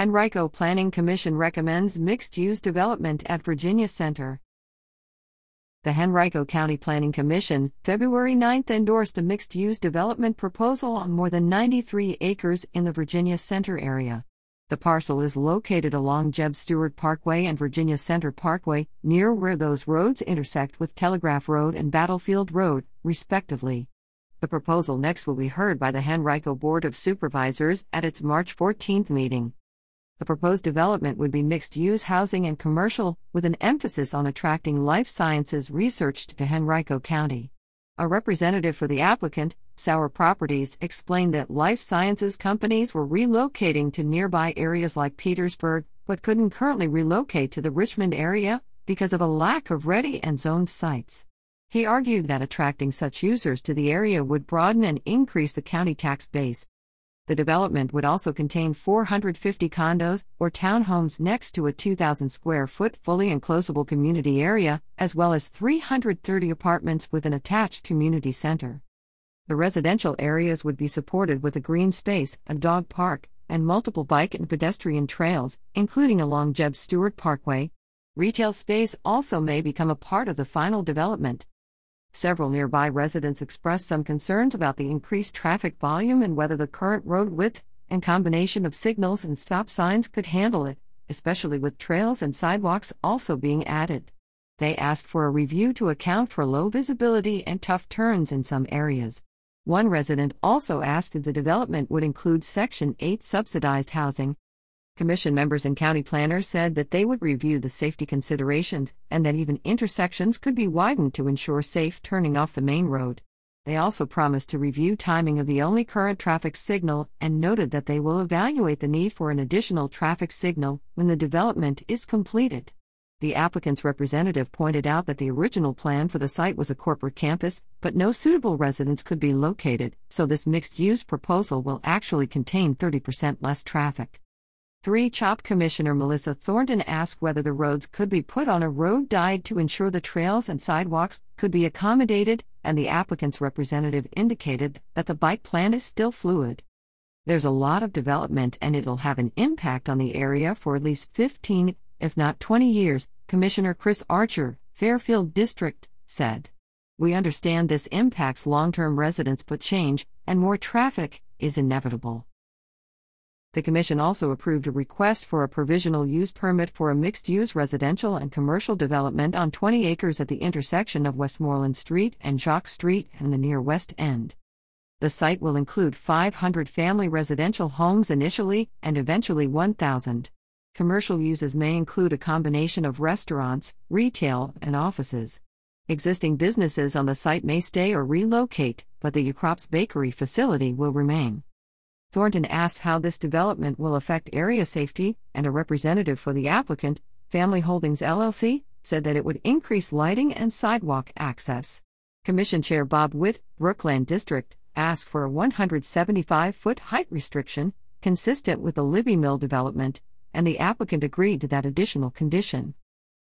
Henrico Planning Commission recommends mixed-use development at Virginia Center. The Henrico County Planning Commission, February 9, endorsed a mixed-use development proposal on more than 93 acres in the Virginia Center area. The parcel is located along Jeb Stuart Parkway and Virginia Center Parkway, near where those roads intersect with Telegraph Road and Battlefield Road, respectively. The proposal next will be heard by the Henrico Board of Supervisors at its March 14 meeting. The proposed development would be mixed-use housing and commercial, with an emphasis on attracting life sciences research to Henrico County. A representative for the applicant, Sauer Properties, explained that life sciences companies were relocating to nearby areas like Petersburg, but couldn't currently relocate to the Richmond area because of a lack of ready and zoned sites. He argued that attracting such users to the area would broaden and increase the county tax base. The development would also contain 450 condos or townhomes next to a 2,000-square-foot fully enclosable community area, as well as 330 apartments with an attached community center. The residential areas would be supported with a green space, a dog park, and multiple bike and pedestrian trails, including along Jeb Stuart Parkway. Retail space also may become a part of the final development. Several nearby residents expressed some concerns about the increased traffic volume and whether the current road width and combination of signals and stop signs could handle it, especially with trails and sidewalks also being added. They asked for a review to account for low visibility and tough turns in some areas. One resident also asked if the development would include Section 8 subsidized housing. Commission members and county planners said that they would review the safety considerations and that even intersections could be widened to ensure safe turning off the main road. They also promised to review timing of the only current traffic signal and noted that they will evaluate the need for an additional traffic signal when the development is completed. The applicant's representative pointed out that the original plan for the site was a corporate campus, but no suitable residence could be located, so this mixed-use proposal will actually contain 30% less traffic. 3. CHOP Commissioner Melissa Thornton asked whether the roads could be put on a road diet to ensure the trails and sidewalks could be accommodated, and the applicant's representative indicated that the bike plan is still fluid. There's a lot of development and it'll have an impact on the area for at least 15, if not 20 years, Commissioner Chris Archer, Fairfield District, said. We understand this impacts long-term residents, but change, and more traffic, is inevitable. The Commission also approved a request for a provisional use permit for a mixed-use residential and commercial development on 20 acres at the intersection of Westmoreland Street and Jacques Street and the near West End. The site will include 500 family residential homes initially and eventually 1,000. Commercial uses may include a combination of restaurants, retail, and offices. Existing businesses on the site may stay or relocate, but the Ucrops Bakery facility will remain. Thornton asked how this development will affect area safety, and a representative for the applicant, Family Holdings LLC, said that it would increase lighting and sidewalk access. Commission Chair Bob Witt, Brookland District, asked for a 175-foot height restriction, consistent with the Libby Mill development, and the applicant agreed to that additional condition.